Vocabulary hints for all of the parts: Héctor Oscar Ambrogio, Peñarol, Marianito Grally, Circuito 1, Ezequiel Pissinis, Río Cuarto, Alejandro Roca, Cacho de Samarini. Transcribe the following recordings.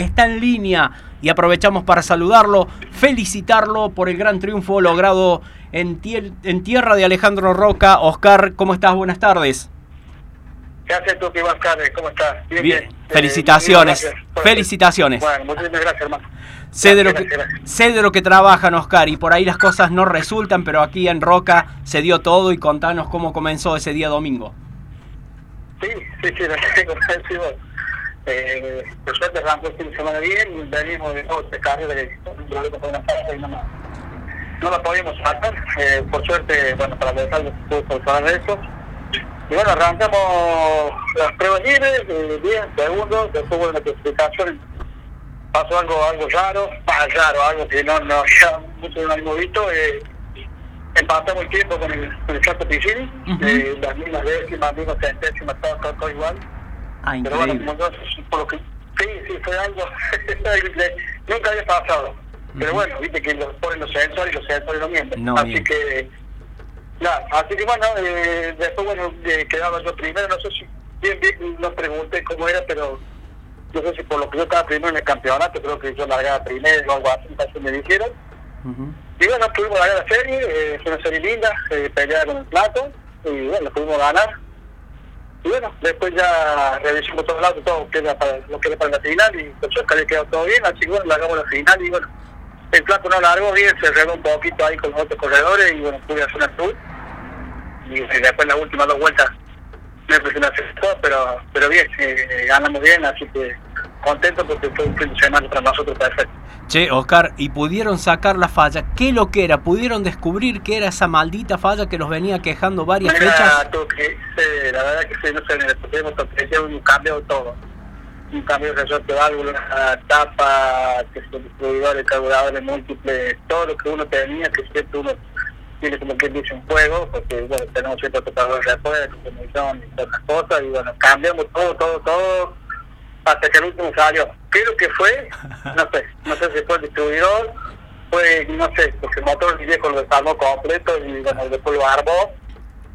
está en línea y aprovechamos para saludarlo, felicitarlo por el gran triunfo logrado en tierra de Alejandro Roca. Oscar, ¿cómo estás? Buenas tardes. Gracias, Tuti. Buenas tardes. ¿Cómo estás? Bien. Felicitaciones. Felicitaciones. Bueno, muchísimas gracias, hermano. Sé de lo que trabajan, Oscar, y por ahí las cosas no resultan, pero aquí en Roca se dio todo. Y contanos cómo comenzó ese día domingo. Sí, por suerte arrancó el fin de semana bien, venimos de nuevo este carrera no la podíamos sacar, por suerte, bueno, para dejarlo por saber eso. Y bueno, arrancamos las pruebas libres, 10 segundos, después de la clasificación pasó algo raro, que no ya mucho no habíamos visto. Empatamos el tiempo con el Chato Pissinis, las mismas décimas, mismas centésimas, todo igual. Ah, pero increíble. Bueno, por lo que, sí, fue algo nunca había pasado. Pero bueno, viste que los ponen los sensores y los sensores no mienten. No, así bien. Que, nada, así que bueno, después bueno, quedaba yo primero, no sé si bien, no pregunté cómo era, pero no sé si por lo que yo estaba primero en el campeonato, creo que yo largaba primero o algo así, así me dijeron. Y bueno, pudimos ganar la serie, fue una serie linda, peleada con el plato, y bueno, pudimos ganar. Y bueno, después ya revisamos todos lados, todo lo que era para la final, y pues yo le quedó todo bien, así que bueno, largamos la final, y bueno, el plato no largó bien, se regó un poquito ahí con los otros corredores, y bueno, pude hacer una tour. Y después las últimas dos vueltas me presionaste todo, pero bien, ganamos bien, así que contento porque fue un fin de semana para nosotros perfecto. Che, Oscar, y pudieron sacar la falla. ¿Qué lo que era? ¿Pudieron descubrir qué era esa maldita falla que los venía quejando varias fechas? La verdad que sí, no sé, necesitamos un cambio de todo. Un cambio de resorte de válvula, tapa, distribuidores, carburadores múltiples, todo lo que uno tenía, que siempre uno tiene como quien dice un juego, porque bueno, tenemos ciertos tocadores de afuera, consumición y todas las cosas, y bueno, cambiamos todo, hasta que el último salió. Creo que fue, no sé si fue el distribuidor, porque el motor viejo lo desarmó completo y bueno, después lo armó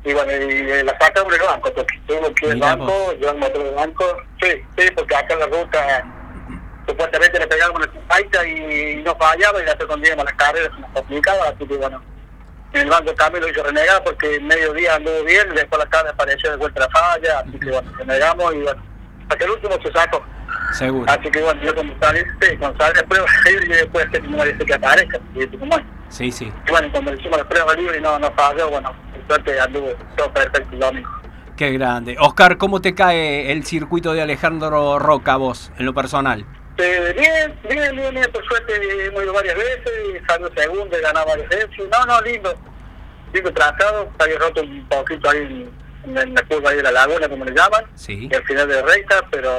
y bueno, y la saca por el banco, porque tengo aquí el banco, yo el motor del banco, sí, porque acá en la ruta supuestamente le pegaron con el paita y no fallaba y la secundíamos las carreras, nos complicaba, así que bueno, en el banco también lo hizo renegar porque en mediodía anduvo bien, y después la carga apareció de vuelta la falla, así que bueno, renegamos y bueno, hasta el último se sacó. Seguro. Así que bueno, yo cuando salí de pruebas libres, yo después que no parece que aparezca, como es. Sí. Y bueno, cuando hicimos las pruebas libres y no falló, bueno, por suerte anduvo todo perfecto el domingo. Qué grande. Oscar, ¿cómo te cae el circuito de Alejandro Roca vos, en lo personal? Bien, por suerte hemos ido varias veces, salió segundo y ganaba varias veces. Lindo trazado, se había roto un poquito ahí en la curva ahí de la laguna, como le llaman, sí. Y al final de recta, pero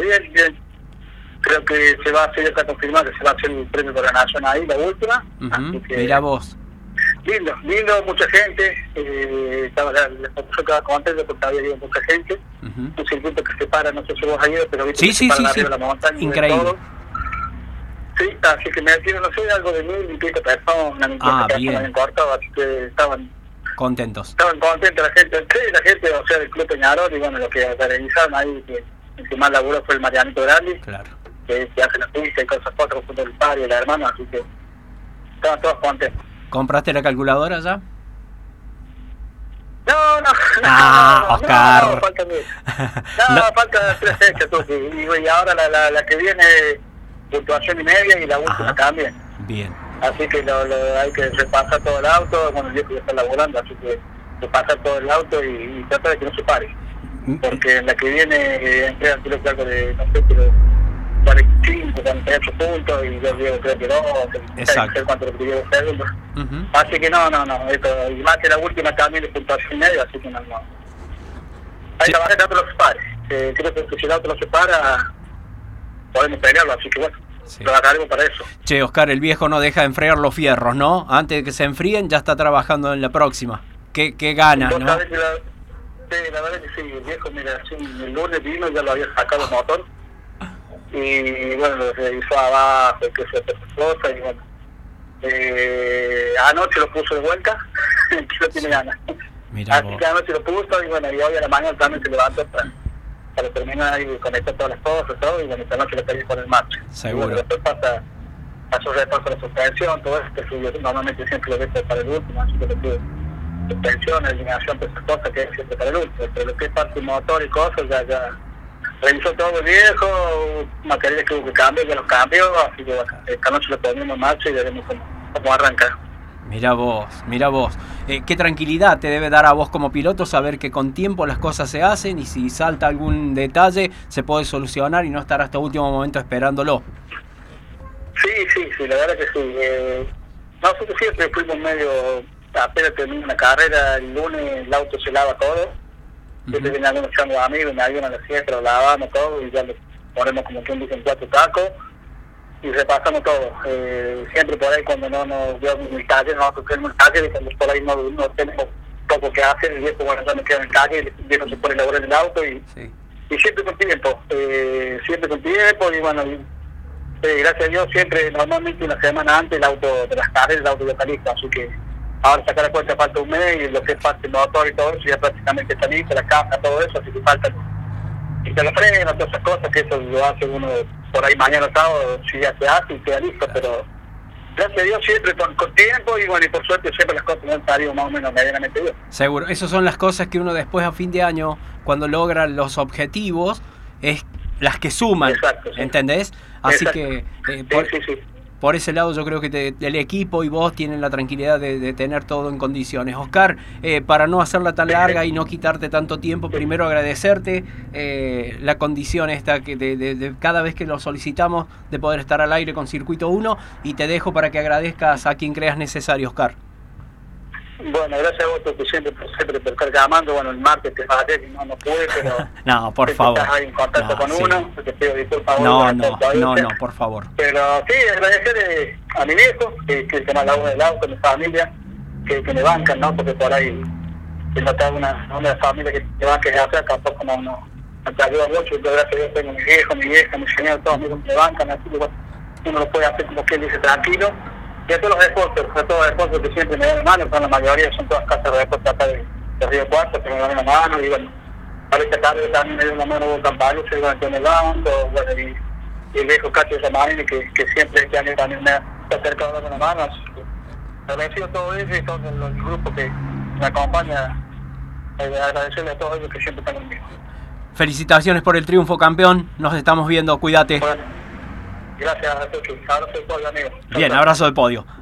bien. Creo que se va a hacer, está confirmado que se va a hacer el premio para la nación ahí, la última. Mira vos. Lindo, mucha gente. Estaba contento porque había ido mucha gente. Un circuito que se para, no sé si vos has ido, pero viste que se para arriba de la montaña. Increíble. Todo. Sí, así que me decían, algo de 1.000 y pico personas, me importaba, así que estaban contentos la gente, o sea, del Club Peñarol, y bueno, lo que realizaron ahí, que el que más laburó fue el Marianito Grally, claro, que hace la pista y cosas, junto al padre y la hermana, así que estaban todos contentos. ¿Compraste la calculadora ya? No. Oscar. No, falta mí. Falta 3 fechas, y ahora la que viene, puntuación y media, y la última también. Bien. Así que hay que repasar todo el auto, bueno, el viejo ya está laburando, así que repasar todo el auto y trata de que no se pare. Porque en la que viene entregan algo de, no sé, pero 45, 48 puntos, y yo llevo creo que 2, no sé cuánto lo que llevo segundos. Así que no, esto, y más que la última también de puntuación y medio, así que no. Hay que trabajar que el auto no se pare. Creo que si el auto no se para, podemos pelearlo, así que bueno. Sí. Trabajaremos para eso. Che, Oscar, el viejo no deja de enfriar los fierros, ¿no? Antes de que se enfríen ya está trabajando en la próxima. ¿Qué gana, no? La verdad que sí, el viejo, mira, el lunes vino, ya lo había sacado el motor. Y bueno, lo revisó abajo, que se cosas y bueno. Anoche lo puso de vuelta, no tiene ganas. Así que anoche lo puso y bueno, y hoy a la mañana también se levantó para para terminar y conectar todas las cosas, todo, y en esta noche lo pedís por el match. Seguro. Y después pasa su repaso de la suspensión, todo eso, que yo normalmente siempre lo dejo para el último, así que lo pido. Suspensión, eliminación, todas esas cosas que es siempre para el último, pero lo que es parte motor y cosas, ya revisó todo el viejo, materiales que hubo que cambiar, ya los cambió, así que esta noche lo ponemos en marcha y veremos cómo arranca. Mirá vos. Qué tranquilidad te debe dar a vos como piloto saber que con tiempo las cosas se hacen y si salta algún detalle se puede solucionar y no estar hasta último momento esperándolo. Sí, la verdad que sí. Nosotros siempre fuimos medio, apenas terminó una carrera, el lunes el auto se lava todo. Uh-huh. Yo tenía algunos changos amigos, me ayudan a la siesta, lo lavamos todo y ya lo ponemos como quien dice en cuatro tacos. Y repasamos todo, siempre por ahí cuando no nos dio el taller, nosotros tenemos el taller y cuando por ahí no tenemos poco que hacer, el viejo bueno ya me queda en el taller, el viejo se pone a elaborar el auto y siempre con tiempo y bueno, gracias a Dios siempre, normalmente una semana antes el auto de las carreras, el auto ya listo, así que ahora sacar la cuenta falta un mes y lo que es parte del motor y todo eso ya prácticamente está listo, la caja, todo eso, así que falta y te lo frenan, todas esas cosas que eso lo hace uno por ahí mañana o sábado, si ya se hace y queda listo, pero gracias a Dios siempre con tiempo y bueno, y por suerte siempre las cosas me han salido más o menos medianamente bien. Seguro, esas son las cosas que uno después a fin de año, cuando logra los objetivos, es las que suman. Exacto, sí. ¿Entendés? Así exacto. Que sí. Por ese lado yo creo que el equipo y vos tienen la tranquilidad de tener todo en condiciones. Oscar, para no hacerla tan larga y no quitarte tanto tiempo, primero agradecerte la condición esta que de cada vez que lo solicitamos de poder estar al aire con Circuito 1 y te dejo para que agradezcas a quien creas necesario, Oscar. Bueno, gracias a vos porque siempre por estar llamando. Bueno, el martes te pagué que no pude, pero no, por favor. Estás ahí en contacto con sí. Uno, te pido disculpas. No, por favor. Pero sí, agradecer a mi viejo, que se me la uno del auto, a mi familia, que me bancan, ¿no? Porque por ahí se trata de una familia que te banca desde acá, tampoco no te ayuda mucho. Yo gracias a Dios tengo a mi viejo, mi vieja, mi señor, todos amigos que me bancan, así que bueno, uno lo puede hacer como quien dice, tranquilo. Y a todos los esposos que siempre me dan la mano, son la mayoría, son todas casas de esposos acá de Río Cuarto, que me dan la mano, y bueno, para esta tarde también me dio una mano con Campalucho, que iban en el banco, bueno, y el viejo Cacho de Samarini, que siempre este año también me ha acercado con la mano, así que agradecido a todo eso y todos los grupos que me acompañan, agradecerle a todos ellos que siempre están conmigo. Felicitaciones por el triunfo, campeón, nos estamos viendo, cuídate. Bueno. Gracias, abrazo de podio, amigo. Bien, abrazo de podio.